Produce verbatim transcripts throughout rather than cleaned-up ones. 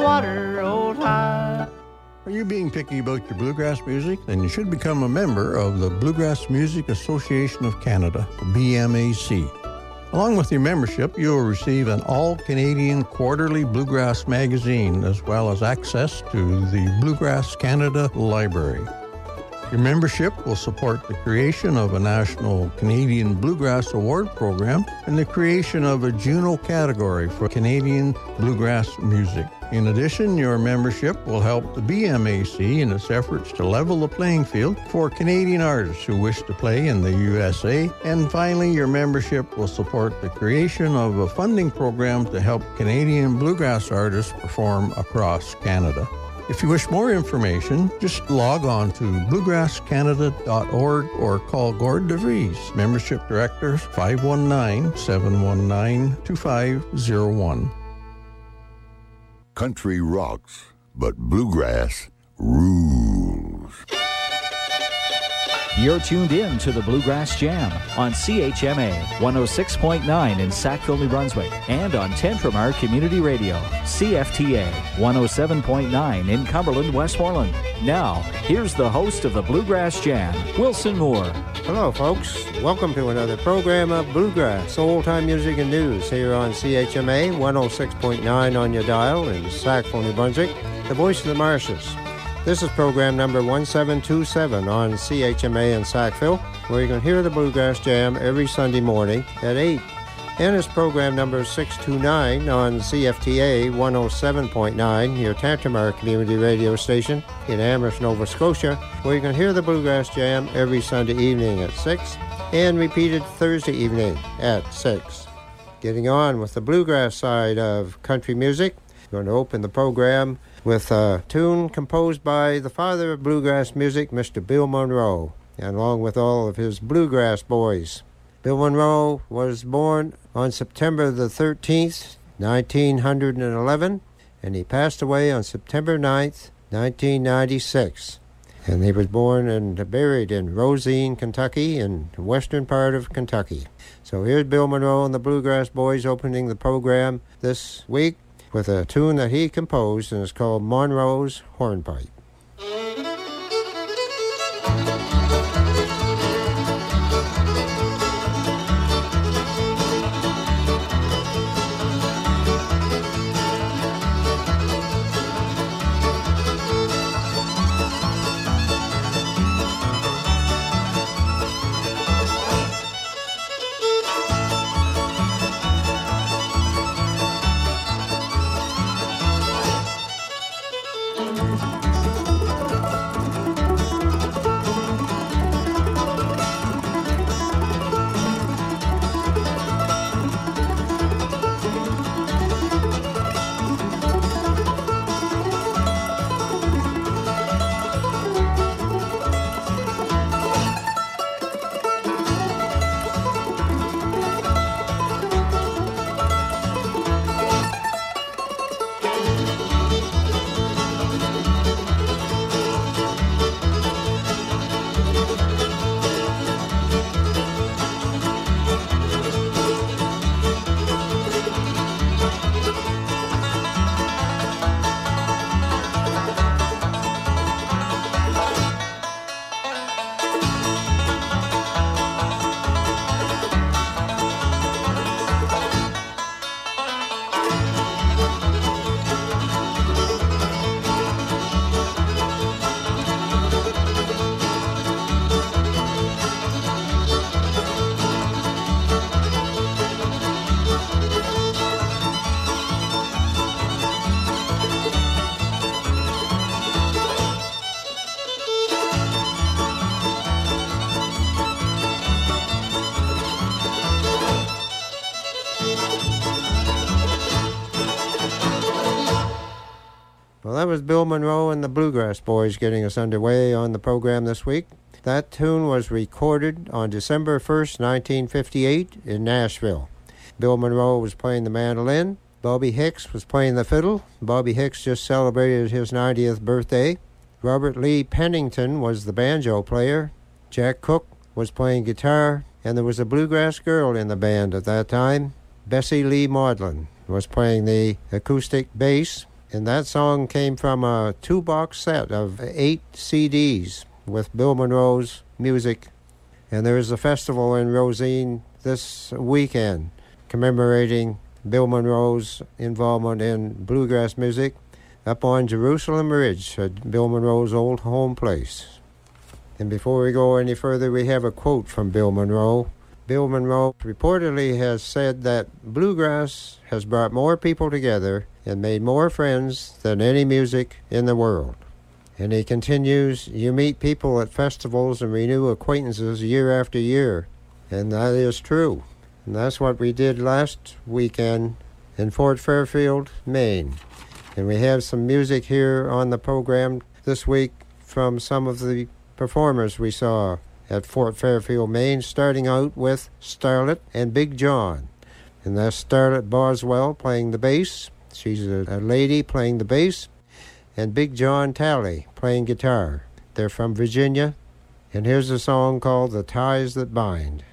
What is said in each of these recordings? Bridgewater, old time. Are you being picky about your bluegrass music? Then you should become a member of the Bluegrass Music Association of Canada, B M A C. Along with your membership, you will receive an all-Canadian quarterly bluegrass magazine, as well as access to the Bluegrass Canada Library. Your membership will support the creation of a National Canadian Bluegrass Award Program and the creation of a Juno category for Canadian bluegrass music. In addition, your membership will help the B M A C in its efforts to level the playing field for Canadian artists who wish to play in the U S A. And finally, your membership will support the creation of a funding program to help Canadian bluegrass artists perform across Canada. If you wish more information, just log on to bluegrass canada dot org or call Gord DeVries, Membership Director, five one nine, seven one nine, two five zero one. Country rocks, but bluegrass rules. You're tuned in to the Bluegrass Jam on C H M A one oh six point nine in Sackville, New Brunswick, and on Tantramar Community Radio, C F T A one oh seven point nine in Cumberland, Westmoreland. Now, here's the host of the Bluegrass Jam, Wilson Moore. Hello, folks. Welcome to another program of Bluegrass, old-time music and news here on C H M A one oh six point nine on your dial in Sackville, New Brunswick, the voice of the marshes. This is program number one seven two seven on C H M A in Sackville, where you can hear the Bluegrass Jam every Sunday morning at eight. And it's program number six two nine on C F T A one oh seven point nine, your Tantramar community radio station in Amherst, Nova Scotia, where you can hear the Bluegrass Jam every Sunday evening at six and repeated Thursday evening at six. Getting on with the bluegrass side of country music, we're going to open the program with a tune composed by the father of bluegrass music, Mister Bill Monroe, and along with all of his bluegrass boys. Bill Monroe was born on September the thirteenth, nineteen eleven, and he passed away on September ninth, nineteen ninety-six. And he was born and buried in Rosine, Kentucky, in the western part of Kentucky. So here's Bill Monroe and the Bluegrass Boys opening the program this week with a tune that he composed, and it's called Monroe's Hornpipe. That was Bill Monroe and the Bluegrass Boys getting us underway on the program this week. That tune was recorded on December first, nineteen fifty-eight in Nashville. Bill Monroe was playing the mandolin. Bobby Hicks was playing the fiddle. Bobby Hicks just celebrated his ninetieth birthday. Robert Lee Pennington was the banjo player. Jack Cook was playing guitar. And there was a bluegrass girl in the band at that time. Bessie Lee Maudlin was playing the acoustic bass. And that song came from a two-box set of eight C Ds with Bill Monroe's music. And there is a festival in Rosine this weekend commemorating Bill Monroe's involvement in bluegrass music up on Jerusalem Ridge at Bill Monroe's old home place. And before we go any further, we have a quote from Bill Monroe. Bill Monroe reportedly has said that bluegrass has brought more people together and made more friends than any music in the world. And he continues, you meet people at festivals and renew acquaintances year after year. And that is true. And that's what we did last weekend in Fort Fairfield, Maine. And we have some music here on the program this week from some of the performers we saw at Fort Fairfield, Maine, starting out with Starlet and Big John. And that's Starlet Boswell playing the bass. She's a, a lady playing the bass. And Big John Talley playing guitar. They're from Virginia. And here's a song called The Ties That Bind.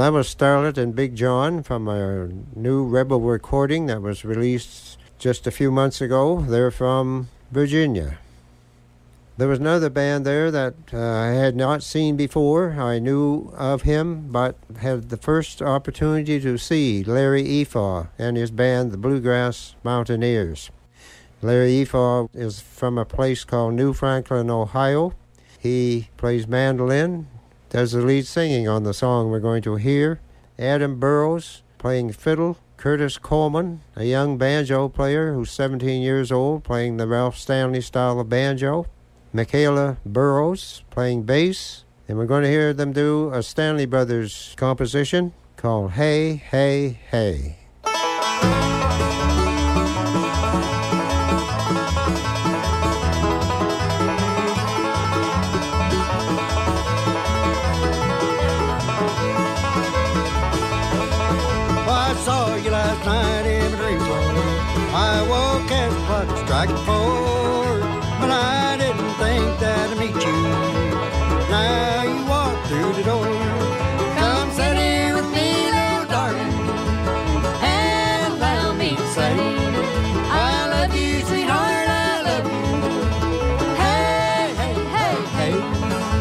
That was Starlet and Big John from our new Rebel recording that was released just a few months ago. They're from Virginia. There was another band there that uh, I had not seen before. I knew of him, but had the first opportunity to see Larry Efaw and his band, the Bluegrass Mountaineers. Larry Efaw is from a place called New Franklin, Ohio. He plays mandolin. There's the lead singing on the song we're going to hear. Adam Burroughs playing fiddle, Curtis Coleman, a young banjo player who's seventeen years old, playing the Ralph Stanley style of banjo. Michaela Burroughs, playing bass. And we're going to hear them do a Stanley Brothers composition called Hey, Hey, Hey. Night in a Dreamboat, I woke as the clock struck four, but I didn't think that I'd meet you. Now you walk through the door. Come sit here with me, little darling, and allow me to say I love you, sweetheart, I love you. Hey, hey, hey, hey.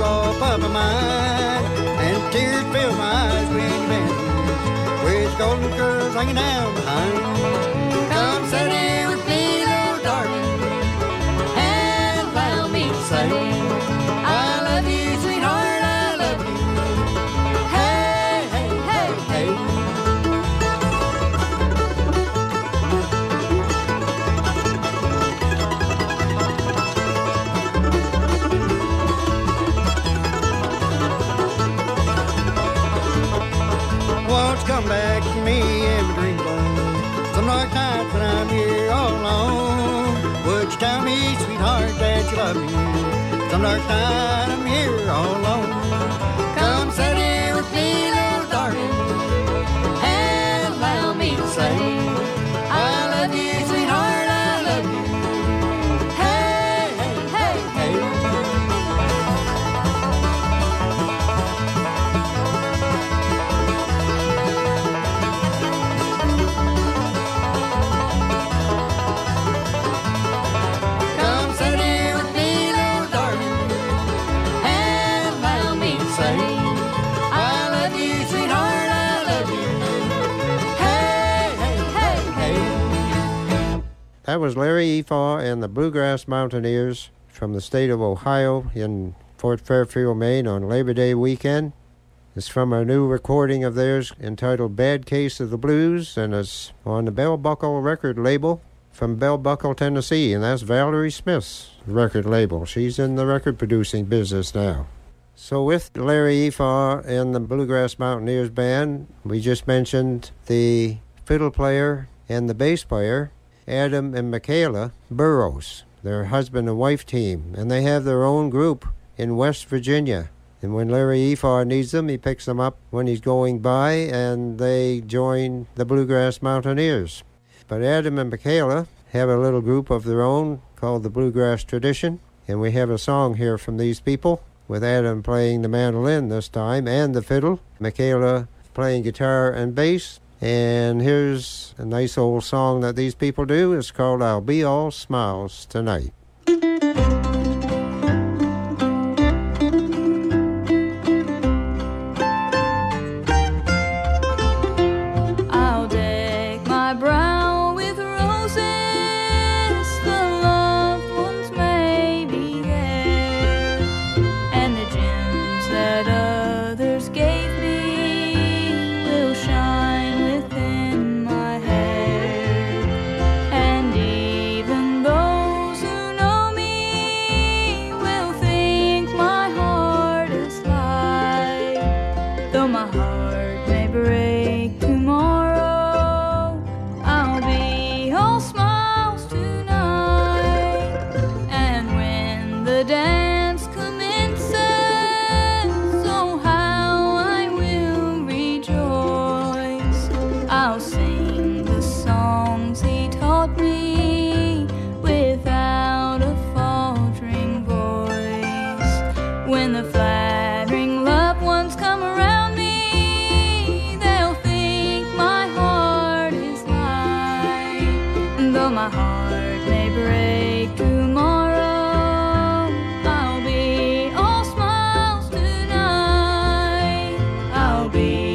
Off of my mind, and tears fill my eyes when you bend, with golden curls hanging down behind. Come sit here with me, little darling, and allow me to say I love you, sweetheart, I love you. Hey, hey, hey, come back to me every dream boy. Some dark night when I'm here all alone, would you tell me, sweetheart, that you love me? Some dark night I'm here all alone. Come sit here with me, little darling, and allow me to say I love you, sweetheart, I love you. Hey, hey, hey, hey. That was Larry Efaw and the Bluegrass Mountaineers from the state of Ohio in Fort Fairfield, Maine on Labor Day weekend. It's from a new recording of theirs entitled Bad Case of the Blues, and it's on the Bell Buckle record label from Bell Buckle, Tennessee, and that's Valerie Smith's record label. She's in the record producing business now. So with Larry Efaw and the Bluegrass Mountaineers band, we just mentioned the fiddle player and the bass player, Adam and Michaela Burroughs, their husband and wife team, and they have their own group in West Virginia. And when Larry Efaw needs them, he picks them up when he's going by, and they join the Bluegrass Mountaineers. But Adam and Michaela have a little group of their own called the Bluegrass Tradition, and we have a song here from these people, with Adam playing the mandolin this time and the fiddle, Michaela playing guitar and bass. And here's a nice old song that these people do. It's called I'll Be All Smiles Tonight. I'll be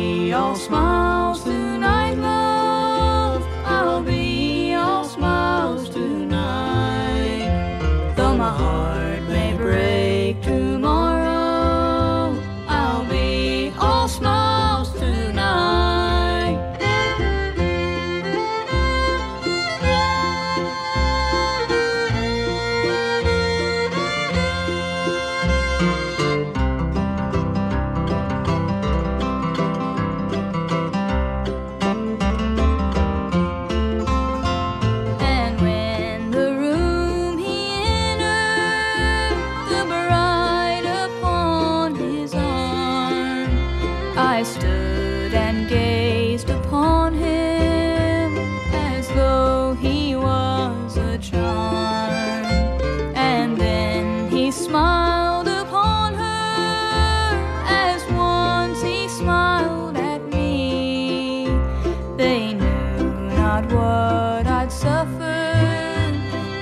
about what I'd suffered,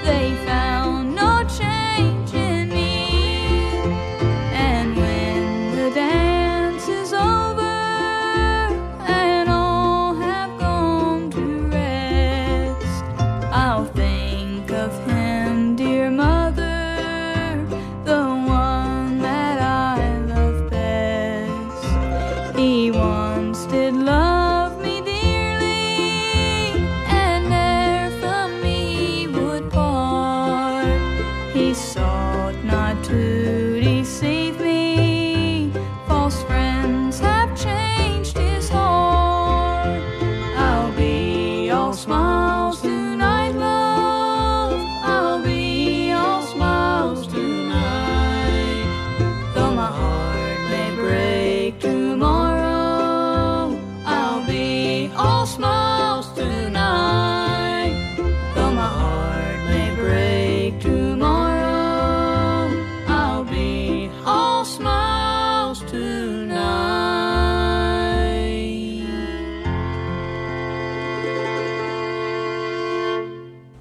they found no change in me. And when the dance is over and all have gone to rest, I'll think of him, dear mother, the one that I love best. He once did love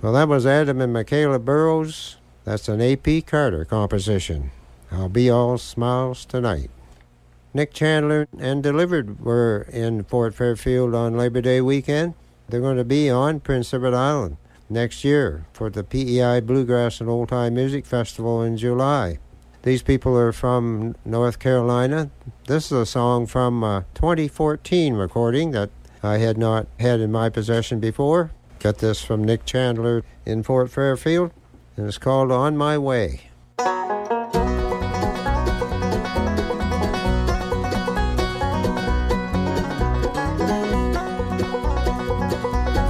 Well, that was Adam and Michaela Burroughs. That's an A P Carter composition, I'll Be All Smiles Tonight. Nick Chandler and Delivered were in Fort Fairfield on Labor Day weekend. They're going to be on Prince Edward Island next year for the P E I Bluegrass and Old Time Music Festival in July. These people are from North Carolina. This is a song from a twenty fourteen recording that I had not had in my possession before. Got this from Nick Chandler in Fort Fairfield, and it's called On My Way.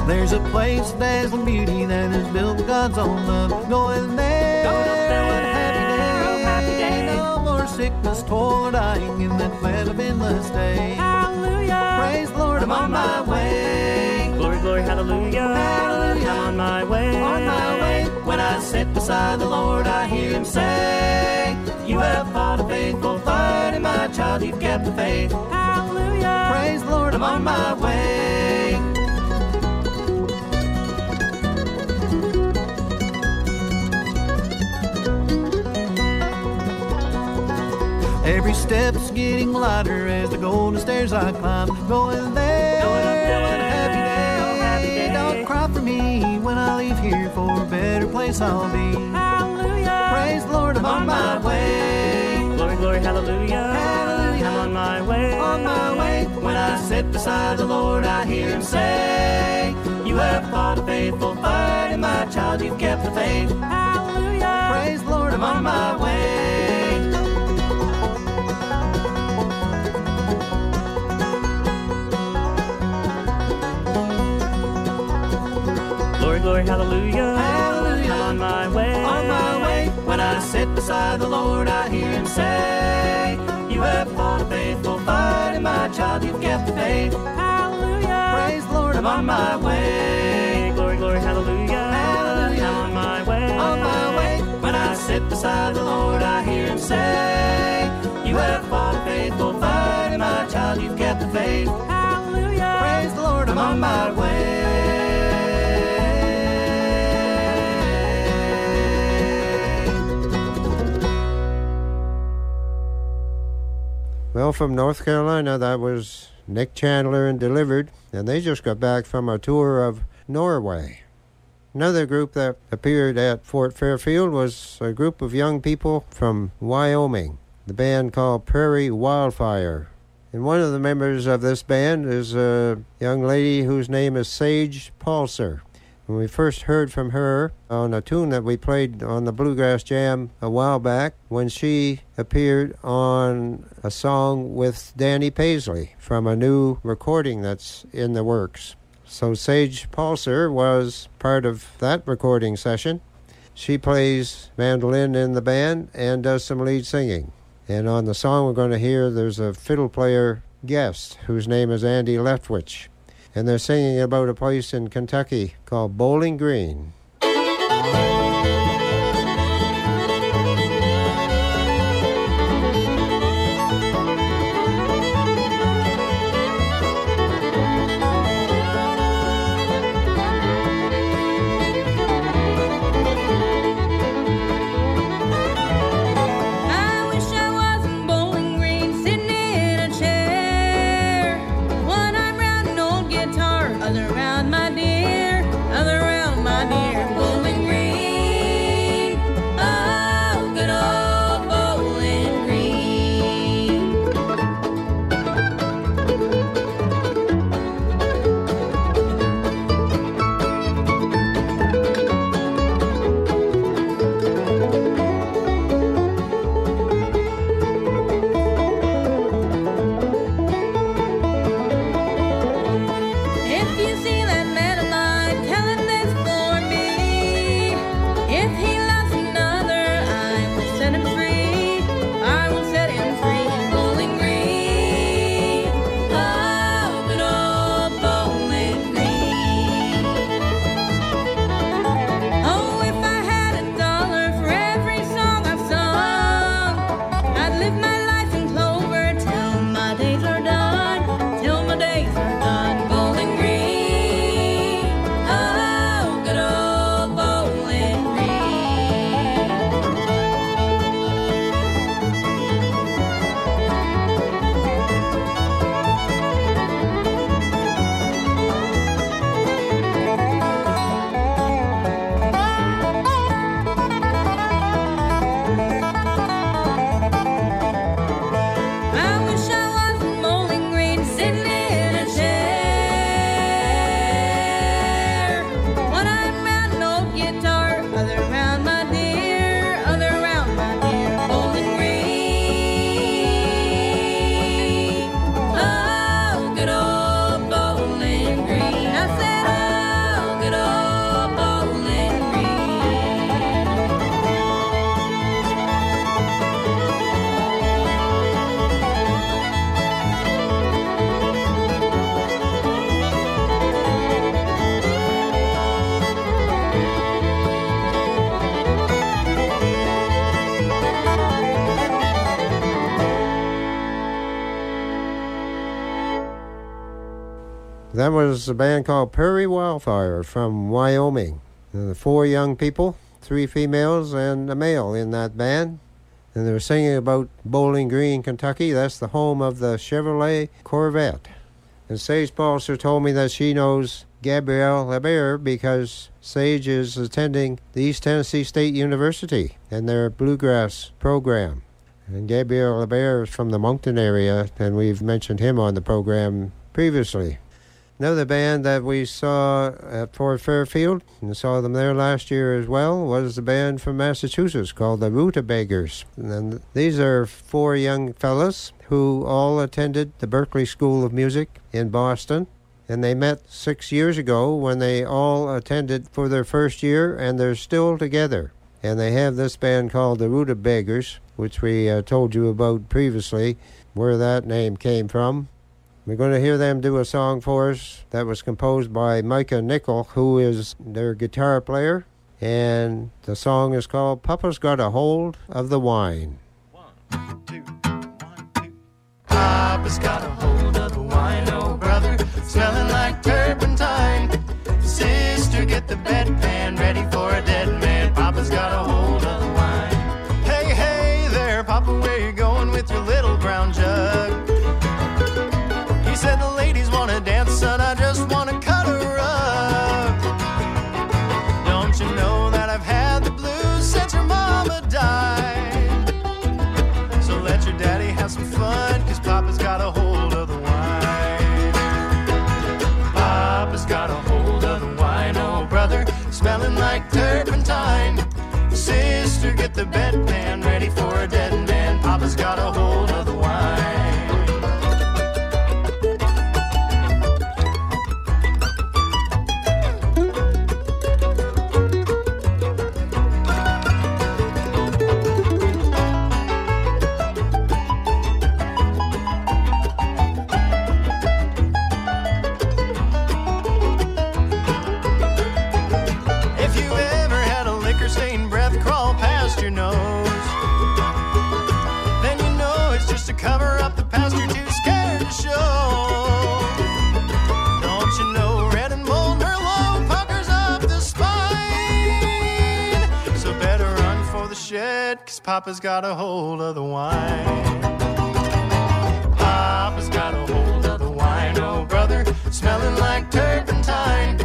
There's a place that's beauty that is built God's own love. Go in there, go up there with a happy day, happy day. No more sickness, toil, or dying in that land of endless day. Hallelujah! Praise the Lord, I'm, I'm on my way. way. Glory, hallelujah, hallelujah, I'm on my way, on my way. When I sit beside the Lord, I hear him say, you have fought a faithful fight, and my child, you've kept the faith. Hallelujah, praise the Lord, I'm on my way. Every step's getting lighter as the golden stairs I climb. Going there, going up there, for me, when I leave here for a better place I'll be. Hallelujah! Praise the Lord, I'm, I'm on my, my way. way. Glory, glory, hallelujah, hallelujah, I'm on my way, on my way. When I sit beside the Lord, I hear him say, you have fought a faithful fight, and my child, you've kept the faith. Hallelujah! Praise the Lord, I'm, I'm on my way. way. Glory, hallelujah, hallelujah, I'm on my way, on my way. When I sit beside the Lord, I hear him say, you have fought a faithful fight, and my child, you've kept the faith. Hallelujah, praise the Lord, I'm on my way. Glory, glory, hallelujah, hallelujah, I'm on my way, on my way. When I sit beside the Lord, I hear him say, you have fought a faithful fight, and my child, you've kept the faith. Hallelujah, praise the Lord, I'm on my way. Well, from North Carolina, that was Nick Chandler and Delivered, and they just got back from a tour of Norway. Another group that appeared at Fort Fairfield was a group of young people from Wyoming, the band called Prairie Wildfire. And one of the members of this band is a young lady whose name is Sage Pulsar. When we first heard from her on a tune that we played on the Bluegrass Jam a while back, when she appeared on a song with Danny Paisley from a new recording that's in the works. So Sage Pulsar was part of that recording session. She plays mandolin in the band and does some lead singing. And on the song we're going to hear, there's a fiddle player guest whose name is Andy Leftwich. And they're singing about a place in Kentucky called Bowling Green. my dear, other round, my dear, Bowling Green. Oh, good old Bowling Green. If you see that man of mine, tell him that's for me. If he loves another, I will set him free. I will set him free. Bowling Green. Oh, good old Bowling Green. Oh, if I had a dollar for every song I've sung, I'd live my life in clover till my days are done. Till my days are done. Bowling Green. Oh, good old Bowling Green. I wish I was in Bowling Green, sitting in a chair. One arm round an old guitar, other round my dear, other round my dear, Bowling Green. Oh, good old Bowling Green. I said, oh, good old Bowling Green. That was a band called Prairie Wildfire from Wyoming. And the four young people, three females and a male in that band. And they were singing about Bowling Green, Kentucky. That's the home of the Chevrolet Corvette. And Sage Pulsar told me that she knows Gabrielle Hebert because Sage is attending the East Tennessee State University and their bluegrass program. And Gabrielle Hebert is from the Moncton area, and we've mentioned him on the program previously. Another band that we saw at Fort Fairfield and saw them there last year as well was the band from Massachusetts called the Ruta Beggars. And these are four young fellas who all attended the Berklee School of Music in Boston. And they met six years ago when they all attended for their first year, and they're still together. And they have this band called the Ruta Beggars, which we uh, told you about previously, where that name came from. We're going to hear them do a song for us that was composed by Micah Nichol, who is their guitar player. And the song is called Papa's Got a Hold of the Wine. One, two, one, two. Papa's got a hold of the wine, oh brother, smelling like turpentine. Sister, get the bedpan ready for a dead man. Papa's got a hold of the wine. Hey, hey there, Papa, where you going with your little brown jug? He said the ladies want to dance, son, I just want to cut her up. Don't you know that I've had the blues since your mama died? So let your daddy have some fun, cause Papa's got a hold of the wine. Papa's got a hold of the wine, oh brother, smelling like turpentine. Sister, get the bedpan ready for a dead man. Papa's got a hold of the wine. If you ever had a liquor-stained breath crawl past your nose, then you know it's just to cover up the past you're too scared to show. Don't you know red and bold Merlot puckers up the spine? So better run for the shed, cause Papa's got a hold of the wine. Papa's got a hold of the wine, oh brother, smelling like turpentine.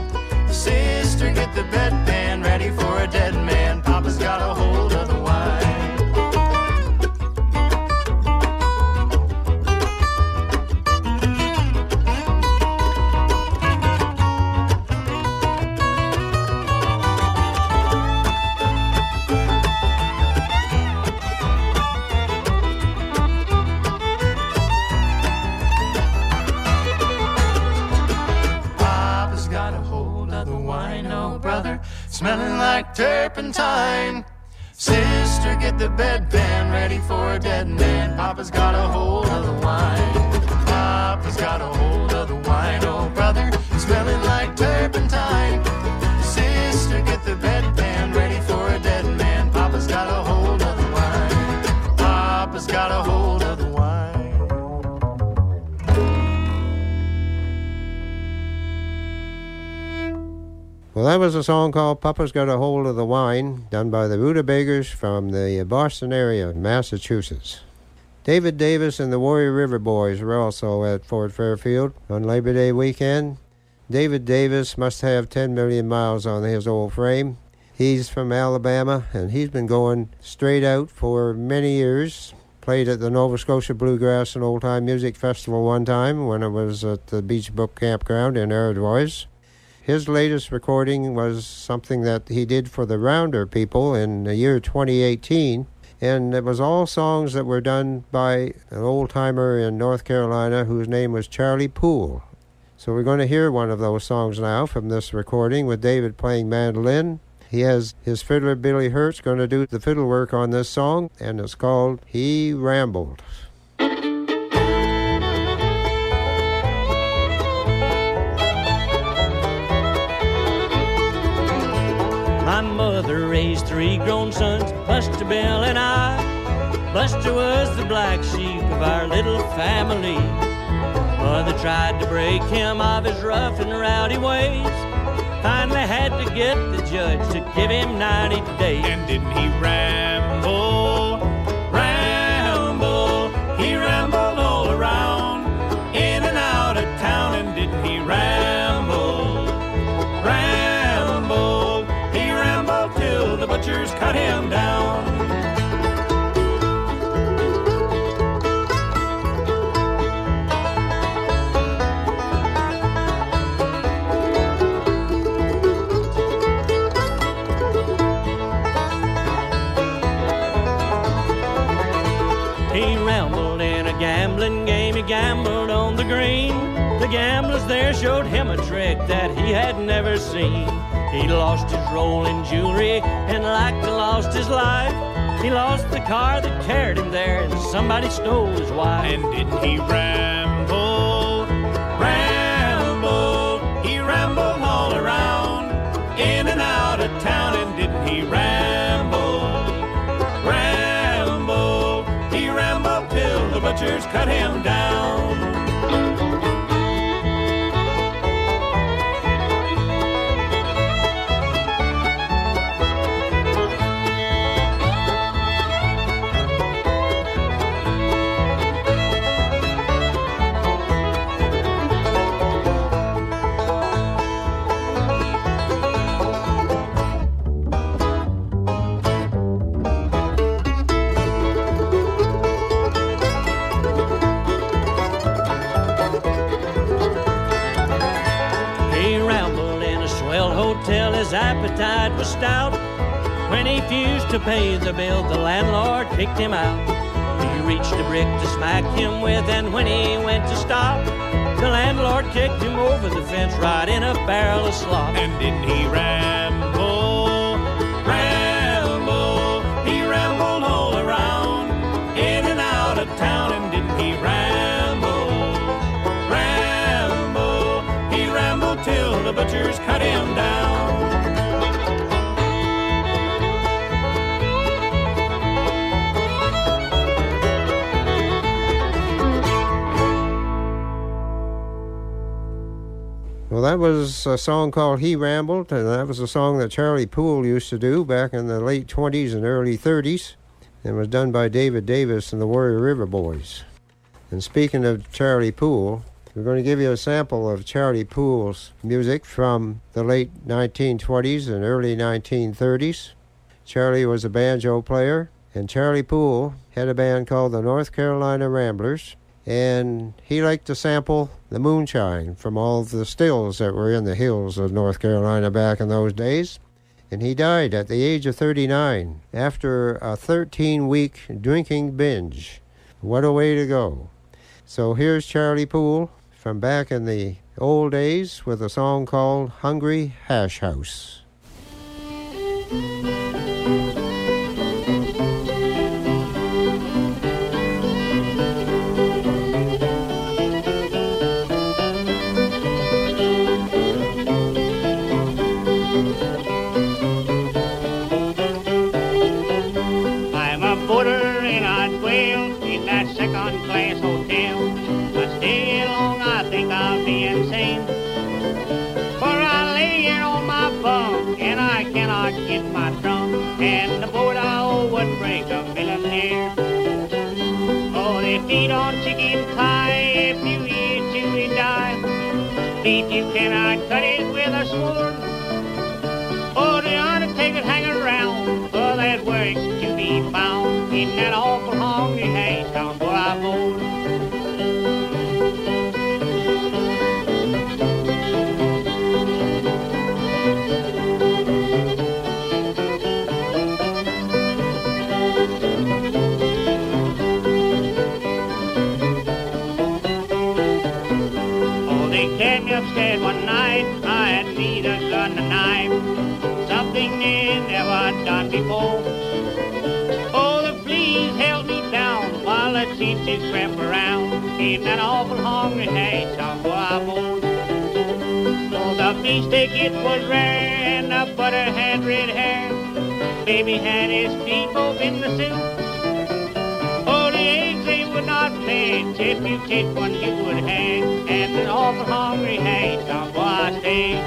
wine, oh brother, smelling like turpentine. Sister, get the bedpan ready for a dead man. Papa's got a hold of the wine. Papa's got a hold of the wine, oh brother, smelling like turpentine. Sister, get the bedpan ready for a dead man. Papa's got a hold of the wine. Papa's got a hold of the wine. Well, that was a song called Papa's Got a Hold of the Wine, done by the Ruta Beggars from the Boston area of Massachusetts. David Davis and the Warrior River Boys were also at Fort Fairfield on Labor Day weekend. David Davis must have ten million miles on his old frame. He's from Alabama, and he's been going straight out for many years. Played at the Nova Scotia Bluegrass and Old Time Music Festival one time when it was at the Beach Brook Campground in Ardois. His latest recording was something that he did for the Rounder people in the year twenty eighteen, and it was all songs that were done by an old-timer in North Carolina whose name was Charlie Poole. So we're going to hear one of those songs now from this recording with David playing mandolin. He has his fiddler Billy Hertz going to do the fiddle work on this song, and it's called He Rambled. My mother raised three grown sons, Buster, Bill, and I. Buster was the black sheep of our little family. Mother tried to break him of his rough and rowdy ways. Finally had to get the judge to give him ninety days. And didn't he ramble, ramble? He rambled all around, in and out of town. And didn't he ramble, ramble? Butchers cut him down. He rambled in a gambling game, he gambled on the green. The gamblers there showed him a trick that he had never seen. He lost his rolling jewelry and like to lost his life. He lost the car that carried him there and somebody stole his wife. And didn't he ramble, ramble? He rambled all around, in and out of town. And didn't he ramble, ramble? He rambled till the butchers cut him down. Appetite was stout. When he refused to pay the bill, the landlord kicked him out. He reached a brick to smack him with, and when he went to stop, the landlord kicked him over the fence right in a barrel of slop. And didn't he ramble, ramble? He rambled all around, in and out of town. And didn't he ramble, ramble? He rambled till the butchers cut him down. Well, that was a song called He Rambled, and that was a song that Charlie Poole used to do back in the late twenties and early thirties, and was done by David Davis and the Warrior River Boys. And speaking of Charlie Poole, we're going to give you a sample of Charlie Poole's music from the late nineteen twenties and early nineteen thirties. Charlie was a banjo player, and Charlie Poole had a band called the North Carolina Ramblers, and he liked to sample the moonshine from all the stills that were in the hills of North Carolina back in those days. And he died at the age of thirty-nine after a thirteen-week drinking binge. What a way to go. So here's Charlie Poole from back in the old days with a song called Hungry Hash House. And the board I owe would break a millionaire. Oh, they feed on chicken pie. If you eat, you will die. Meat you cannot cut it with a sword. Oh, the undertaker's hanging around for that work to be found in that awful hungry hash house where I board. Upstairs one night, I had need a gun and a knife, something they never done before. Oh, the fleas held me down while the chinches crept around in that awful hungry hash house where I born. Oh, the beefsteak it was rare and the butter had red hair. Baby had his feet both in the soup. Oh, the eggs they would not flinch if you did one you would hang. And an awful hungry hash house where I stayed.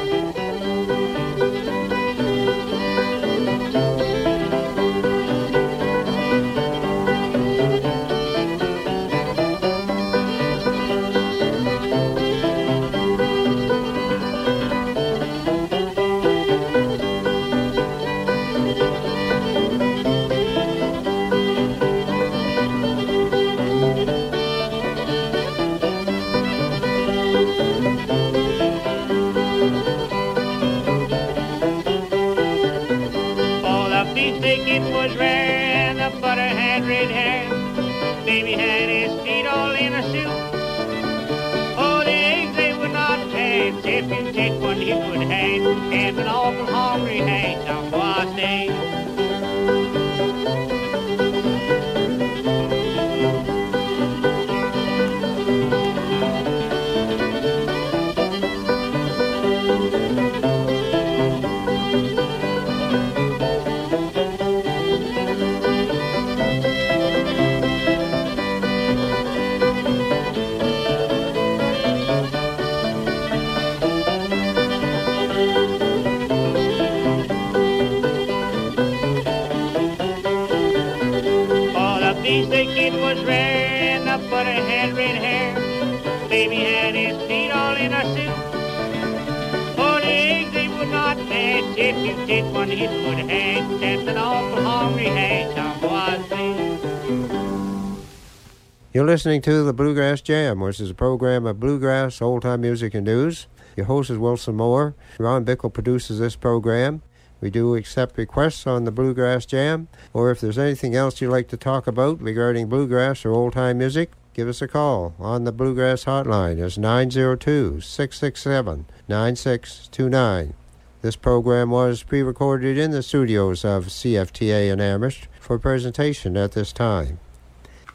You're listening to the Bluegrass Jam, which is a program of bluegrass, old-time music, and news. Your host is Wilson Moore. Ron Bickel produces this program. We do accept requests on the Bluegrass Jam, or if there's anything else you'd like to talk about regarding bluegrass or old-time music, give us a call on the Bluegrass Hotline. It's nine oh two, six six seven, nine six two nine. This program was pre-recorded in the studios of C F T A in Amherst for presentation at this time.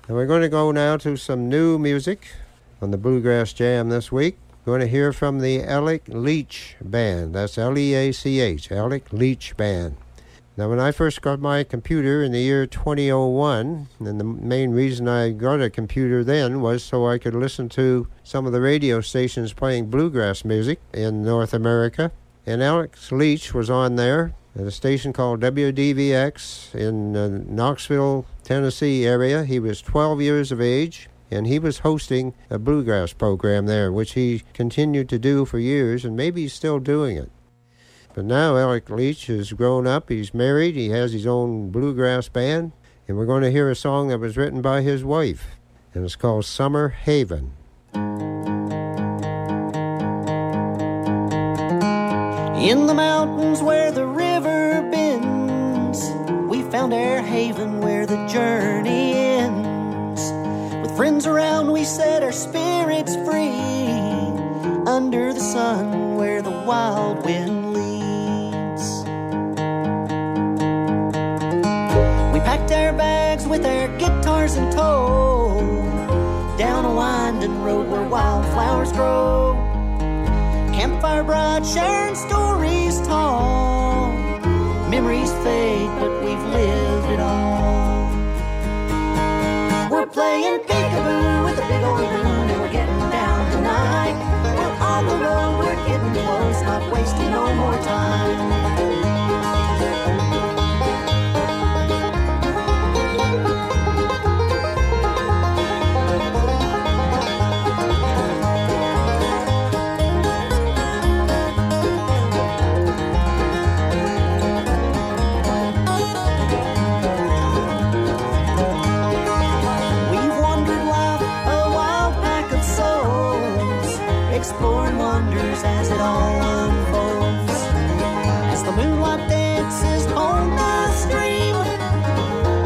And we're going to go now to some new music on the Bluegrass Jam this week. We're going to hear from the Alex Leach Band. That's L E A C H, Alex Leach Band. Now, when I first got my computer in the year twenty oh one, and the main reason I got a computer then was so I could listen to some of the radio stations playing bluegrass music in North America. And Alex Leach was on there at a station called W D V X in uh, Knoxville, Tennessee area. He was twelve years of age, and he was hosting a bluegrass program there, which he continued to do for years, and maybe he's still doing it. But now Alex Leach has grown up, he's married, he has his own bluegrass band, and we're going to hear a song that was written by his wife, and it's called Summer Haven. In the mountains where the river bends, we found our haven where the journey ends. With friends around we set our spirits free, under the sun where the wild wind leads. We packed our bags with our guitars in tow, down a winding road where wildflowers grow. Campfire bright, sharing stories tall. Memories fade, but we've lived it all. We're playing peekaboo with a big old balloon, and we're getting down tonight. We're on the road, we're getting close, not wasting no more time. Exploring wonders as it all unfolds. As the moonlight dances on the stream,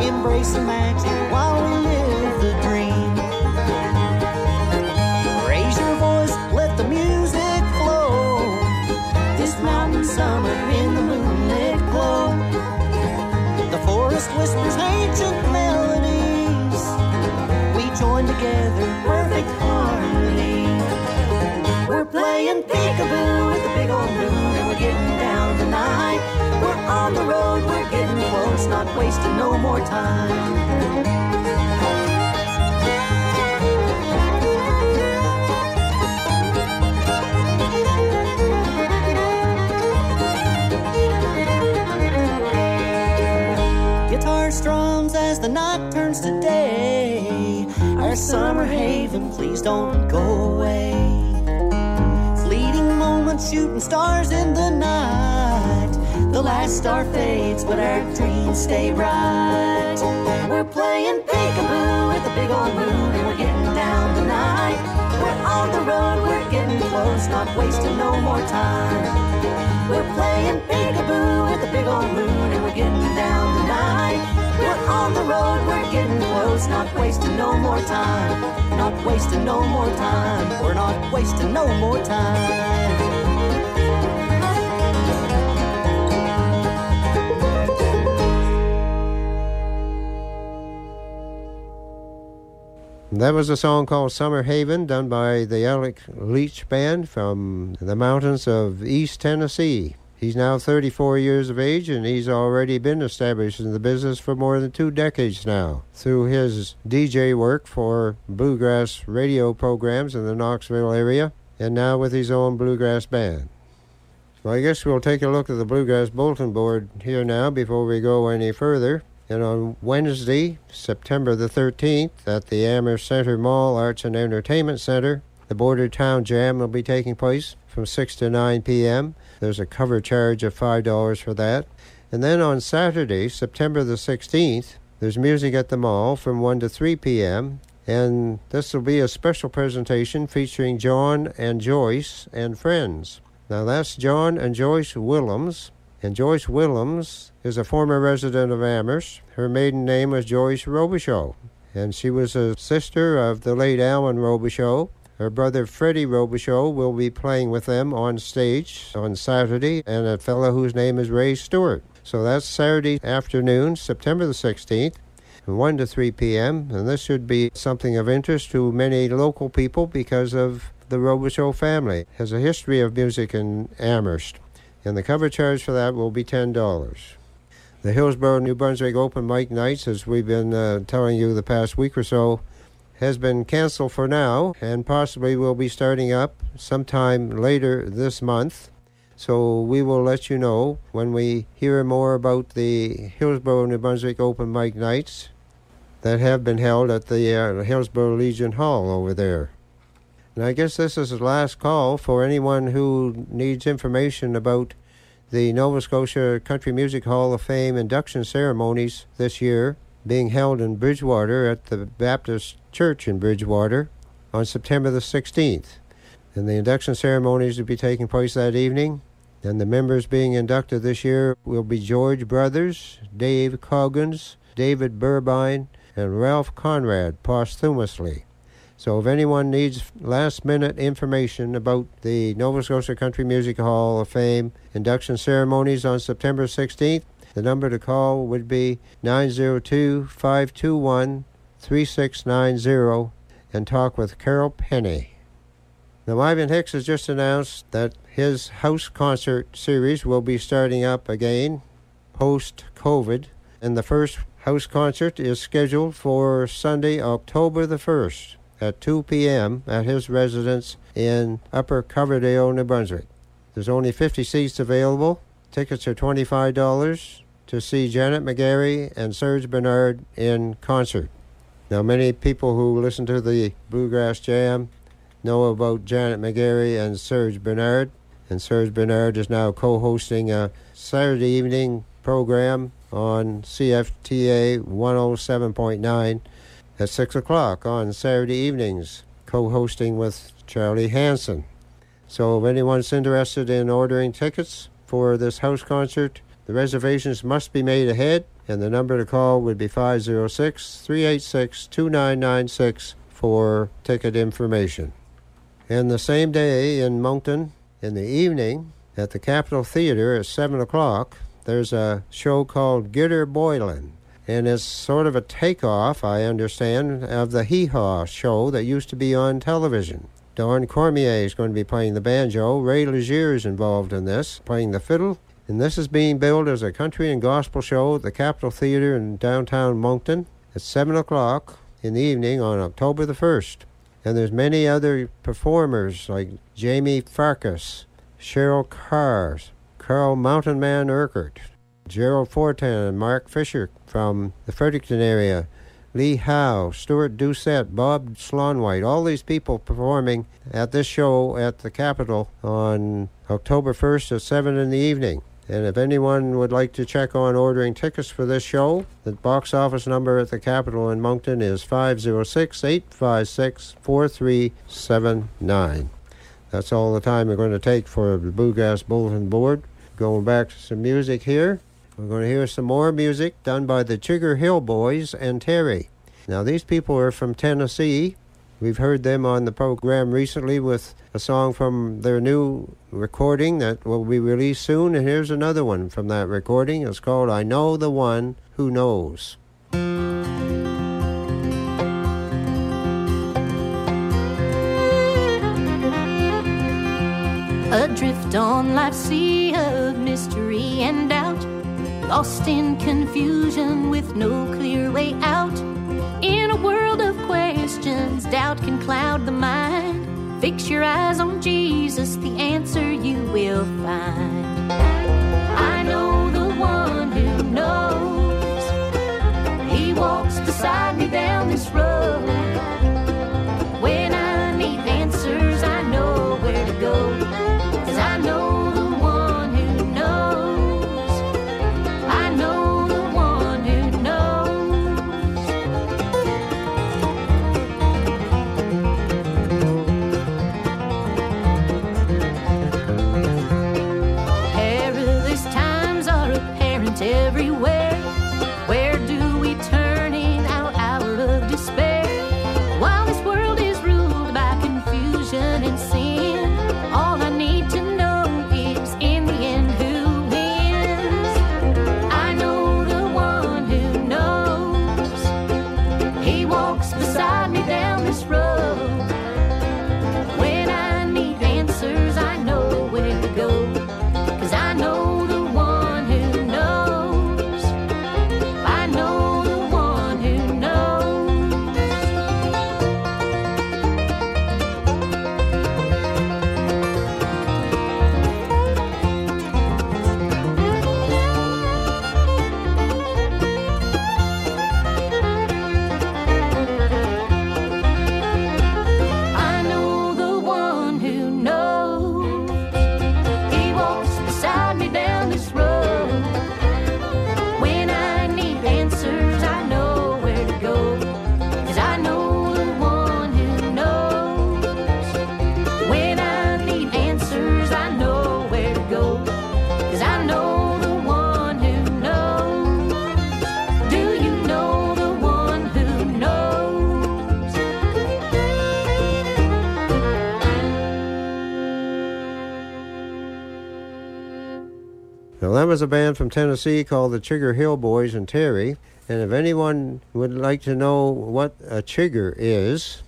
embracing magic while we live the dream. Raise your voice, let the music flow. This mountain summer in the moonlit glow. The forest whispers ancient melodies. We join together, perfect harmony. Playing peekaboo with the big old moon, and we're getting down tonight. We're on the road, we're getting close, not wasting no more time. Guitar strums as the night turns to day. Our summer haven, please don't go away. Shooting stars in the night. The last star fades, but our dreams stay bright. We're playing peekaboo with the big old moon, and we're getting down tonight. We're on the road, we're getting close, not wasting no more time. We're playing peekaboo with the big old moon, and we're getting down tonight. We're on the road, we're getting close, not wasting no more time. Not wasting no more time. We're not wasting no more time. That was a song called Summer Haven, done by the Alex Leach Band from the mountains of East Tennessee. He's now thirty-four years of age, and he's already been established in the business for more than two decades now through his D J work for bluegrass radio programs in the Knoxville area, and now with his own bluegrass band. Well, I guess we'll take a look at the Bluegrass Bulletin Board here now before we go any further. And on Wednesday, September the thirteenth, at the Amherst Center Mall Arts and Entertainment Center, the Border Town Jam will be taking place from six to nine p.m. There's a cover charge of five dollars for that. And then on Saturday, September the sixteenth, there's music at the mall from one to three p.m. And this will be a special presentation featuring John and Joyce and friends. Now that's John and Joyce Willems. And Joyce Willems is a former resident of Amherst. Her maiden name was Joyce Robichaux, and she was a sister of the late Alan Robichaux. Her brother Freddie Robichaux will be playing with them on stage on Saturday, and a fellow whose name is Ray Stewart. So that's Saturday afternoon, September the sixteenth, from one to three p.m., and this should be something of interest to many local people because of the Robichaux family. It has a history of music in Amherst. And the cover charge for that will be ten dollars. The Hillsborough New Brunswick Open Mic Nights, as we've been uh, telling you the past week or so, has been canceled for now and possibly will be starting up sometime later this month. So we will let you know when we hear more about the Hillsborough New Brunswick Open Mic Nights that have been held at the uh, Hillsborough Legion Hall over there. And I guess this is the last call for anyone who needs information about the Nova Scotia Country Music Hall of Fame induction ceremonies this year being held in Bridgewater at the Baptist Church in Bridgewater on September the sixteenth. And the induction ceremonies will be taking place that evening. And the members being inducted this year will be George Brothers, Dave Coggins, David Burbine, and Ralph Conrad posthumously. So if anyone needs last-minute information about the Nova Scotia Country Music Hall of Fame induction ceremonies on September sixteenth, the number to call would be nine zero two, five two one, three six nine zero and talk with Carol Penny. Now, Ivan Hicks has just announced that his house concert series will be starting up again post-COVID, and the first house concert is scheduled for Sunday, October the first at two p.m. at his residence in Upper Coverdale, New Brunswick. There's only fifty seats available. Tickets are twenty-five dollars to see Janet McGarry and Serge Bernard in concert. Now, many people who listen to the Bluegrass Jam know about Janet McGarry and Serge Bernard, and Serge Bernard is now co-hosting a Saturday evening program on C F T A one oh seven point nine at six o'clock on Saturday evenings, co-hosting with Charlie Hanson. So if anyone's interested in ordering tickets for this house concert, the reservations must be made ahead, and the number to call would be five oh six, three eight six, two nine nine six for ticket information. And the same day in Moncton, in the evening, at the Capitol Theatre at seven o'clock, there's a show called Gitter Boylan, and it's sort of a takeoff, I understand, of the Hee Haw show that used to be on television. Don Cormier is going to be playing the banjo. Ray Leger is involved in this, playing the fiddle. And this is being billed as a country and gospel show at the Capitol Theatre in downtown Moncton at seven o'clock in the evening on October the first. And there's many other performers like Jamie Farkas, Cheryl Carr, Carl Mountain Man Urquhart, Gerald Fortan and Mark Fisher from the Fredericton area, Lee Howe, Stuart Doucette, Bob Slonwhite, all these people performing at this show at the Capitol on October first at seven in the evening. And if anyone would like to check on ordering tickets for this show, the box office number at the Capitol in Moncton is five oh six, eight five six, four three seven nine. That's all the time we're going to take for the Bluegrass Bulletin Board. Going back to some music here. We're going to hear some more music done by the Chigger Hill Boys and Terry. Now, these people are from Tennessee. We've heard them on the program recently with a song from their new recording that will be released soon. And here's another one from that recording. It's called I Know the One Who Knows. Adrift on life's sea of mystery and doubt, lost in confusion with no clear way out. In a world of questions, doubt can cloud the mind. Fix your eyes on Jesus, the answer you will find. I know the one who knows. He walks beside me down this road. When I need answers, I know where to go. Cause I know the one who knows. that was a band from Tennessee called the Chigger Hill Boys in Terry. And if anyone would like to know what a chigger is,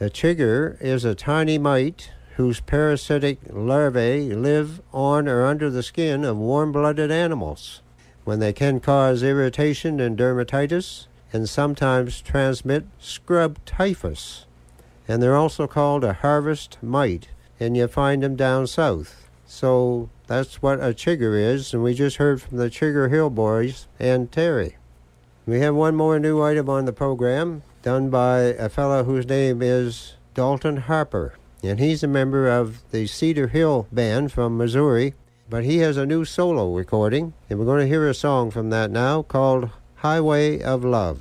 a chigger is a tiny mite whose parasitic larvae live on or under the skin of warm-blooded animals. When they can cause irritation and dermatitis, and sometimes transmit scrub typhus. And they're also called a harvest mite, and you find them down south. So that's what a chigger is, and we just heard from the Chigger Hill Boys and Terry. We have one more new item on the program, done by a fellow whose name is Dalton Harper, and he's a member of the Cedar Hill Band from Missouri, but he has a new solo recording, and we're going to hear a song from that now called Highway of Love.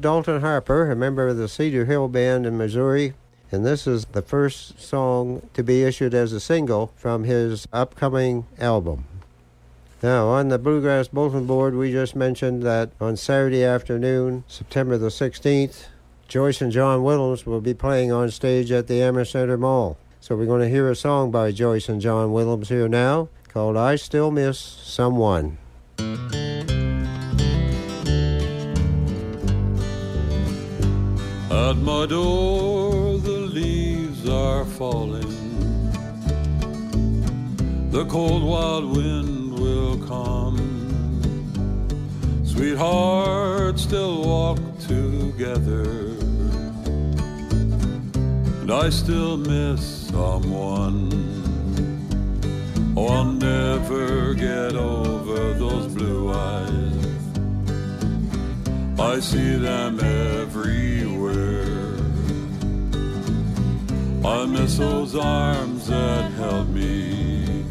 Dalton Harper, a member of the Cedar Hill Band in Missouri, and this is the first song to be issued as a single from his upcoming album. Now, on the Bluegrass Bulletin Board, we just mentioned that on Saturday afternoon, September the sixteenth, Joyce and John Willems will be playing on stage at the Amherst Center Mall. So we're going to hear a song by Joyce and John Willems here now called I Still Miss Someone. At my door the leaves are falling, the cold wild wind will come. Sweethearts still walk together, and I still miss someone. Oh, I'll never get over those blue eyes, I see them everywhere. I miss those arms that held me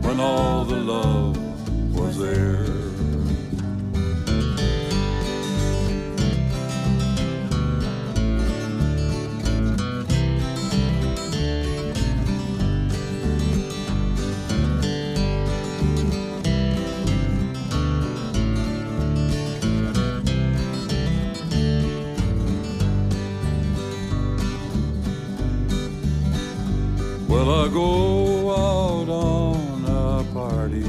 when all the love was there. Well, I go out on a party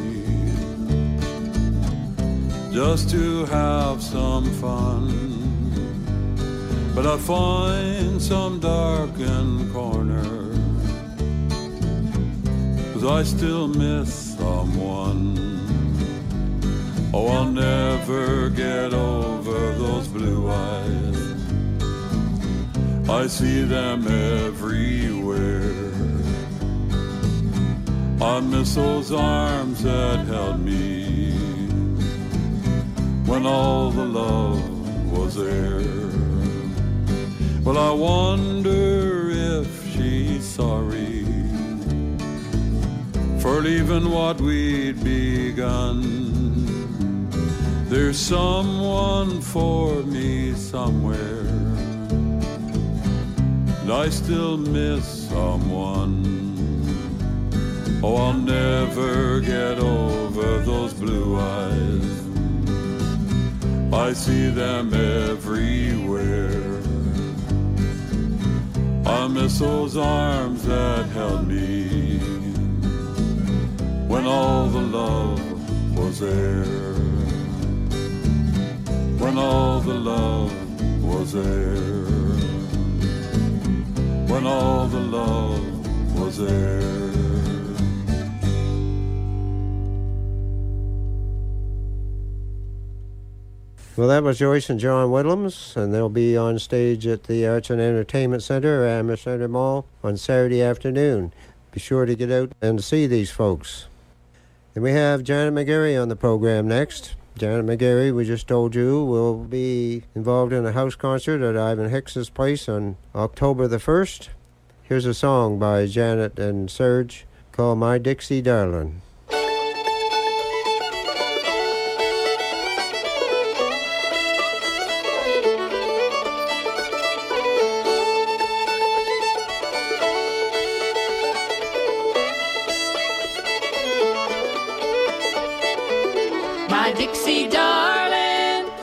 just to have some fun, but I'll find some darkened corner, 'cause I still miss someone. Oh, I'll never get over those blue eyes. I see them everywhere. I miss those arms that held me when all the love was there. Well, I wonder if she's sorry for leaving what we'd begun. There's someone for me somewhere, and I still miss someone. Oh, I'll never get over those blue eyes. I see them everywhere. I miss those arms that held me when all the love was there. When all the love was there. When all the love was there. Well, that was Joyce and John Willems, and they'll be on stage at the Arts and Entertainment Center at Amherst Center Mall on Saturday afternoon. Be sure to get out and see these folks. And we have Janet McGarry on the program next. Janet McGarry, we just told you, will be involved in a house concert at Ivan Hicks's place on October the first. Here's a song by Janet and Serge called My Dixie Darlin'.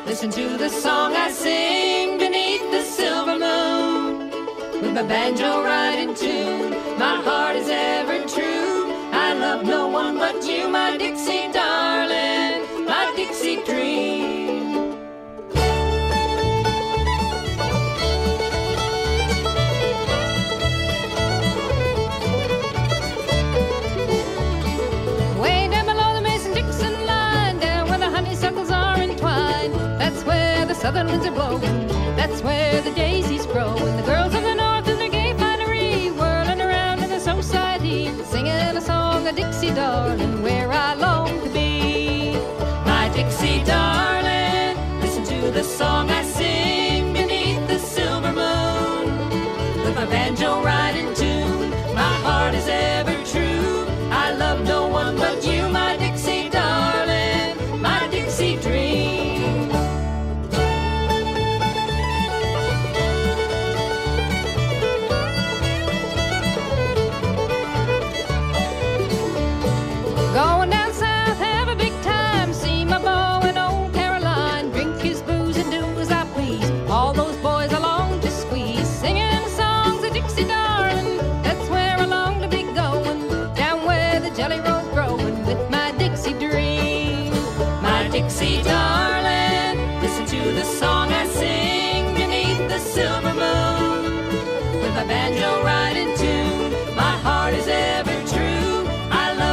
Listen to the song I sing beneath the silver moon. With my banjo right in tune, my heart is ever true. I love no one but you, my Dixie darling, my Dixie dream. Southern winds are blowing, that's where the daisies grow, and the girls of the north in their gay finery, whirling around in the society, singing a song of Dixie darling, where I long to be. My Dixie darling, listen to the song I sing beneath the silver moon. With my banjo right in tune, my heart is ever true. I love no one but you, my Dixie darling, my Dixie dream. Dixie darling, listen to the song I sing beneath the silver moon. With my banjo right in tune, my heart is ever true. I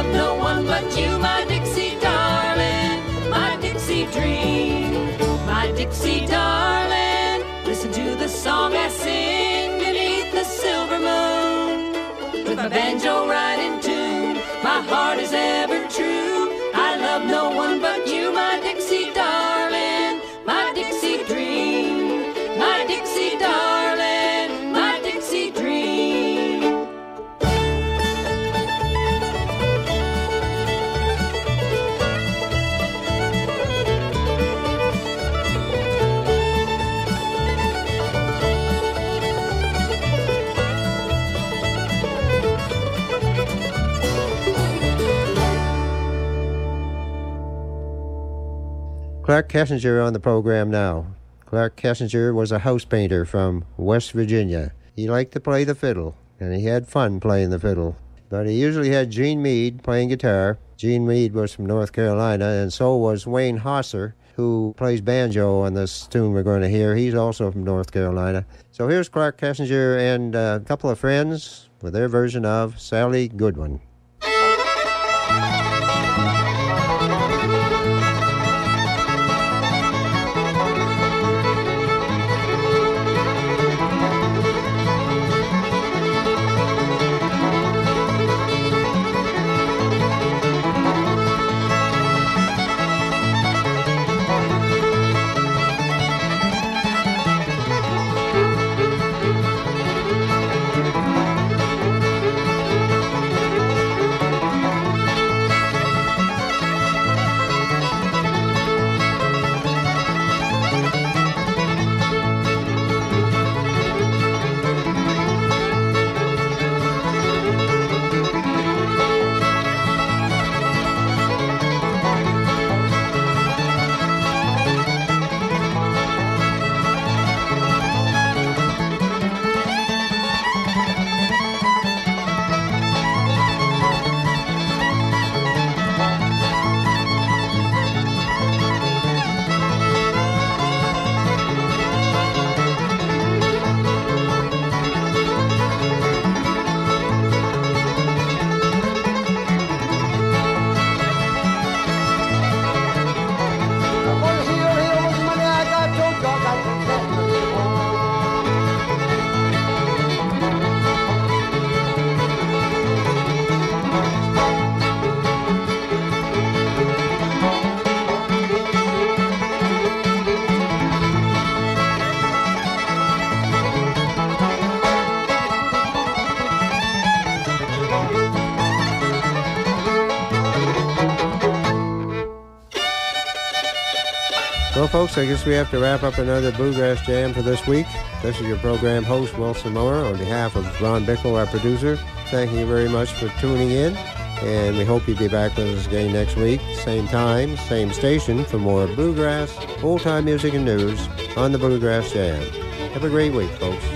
love no one but you, my Dixie darling, my Dixie dream. My Dixie darling, listen to the song I sing beneath the silver moon. With my banjo right in tune, my heart is ever true. I love no one but you, my Dixie darling, my Dixie dream, my Dixie darling, my Dixie dream. Clark Kessinger on the program now. Clark Kessinger was a house painter from West Virginia. He liked to play the fiddle, and he had fun playing the fiddle. But he usually had Gene Meade playing guitar. Gene Meade was from North Carolina, and so was Wayne Hosser, who plays banjo on this tune we're going to hear. He's also from North Carolina. So here's Clark Kessinger and a couple of friends with their version of Sally Goodwin. Folks, I guess we have to wrap up another Bluegrass Jam for this week. This is your program host, Wilson Miller, on behalf of Ron Bickle, our producer. Thank you very much for tuning in, and we hope you'll be back with us again next week, same time, same station, for more bluegrass, old-time music and news on the Bluegrass Jam. Have a great week, folks.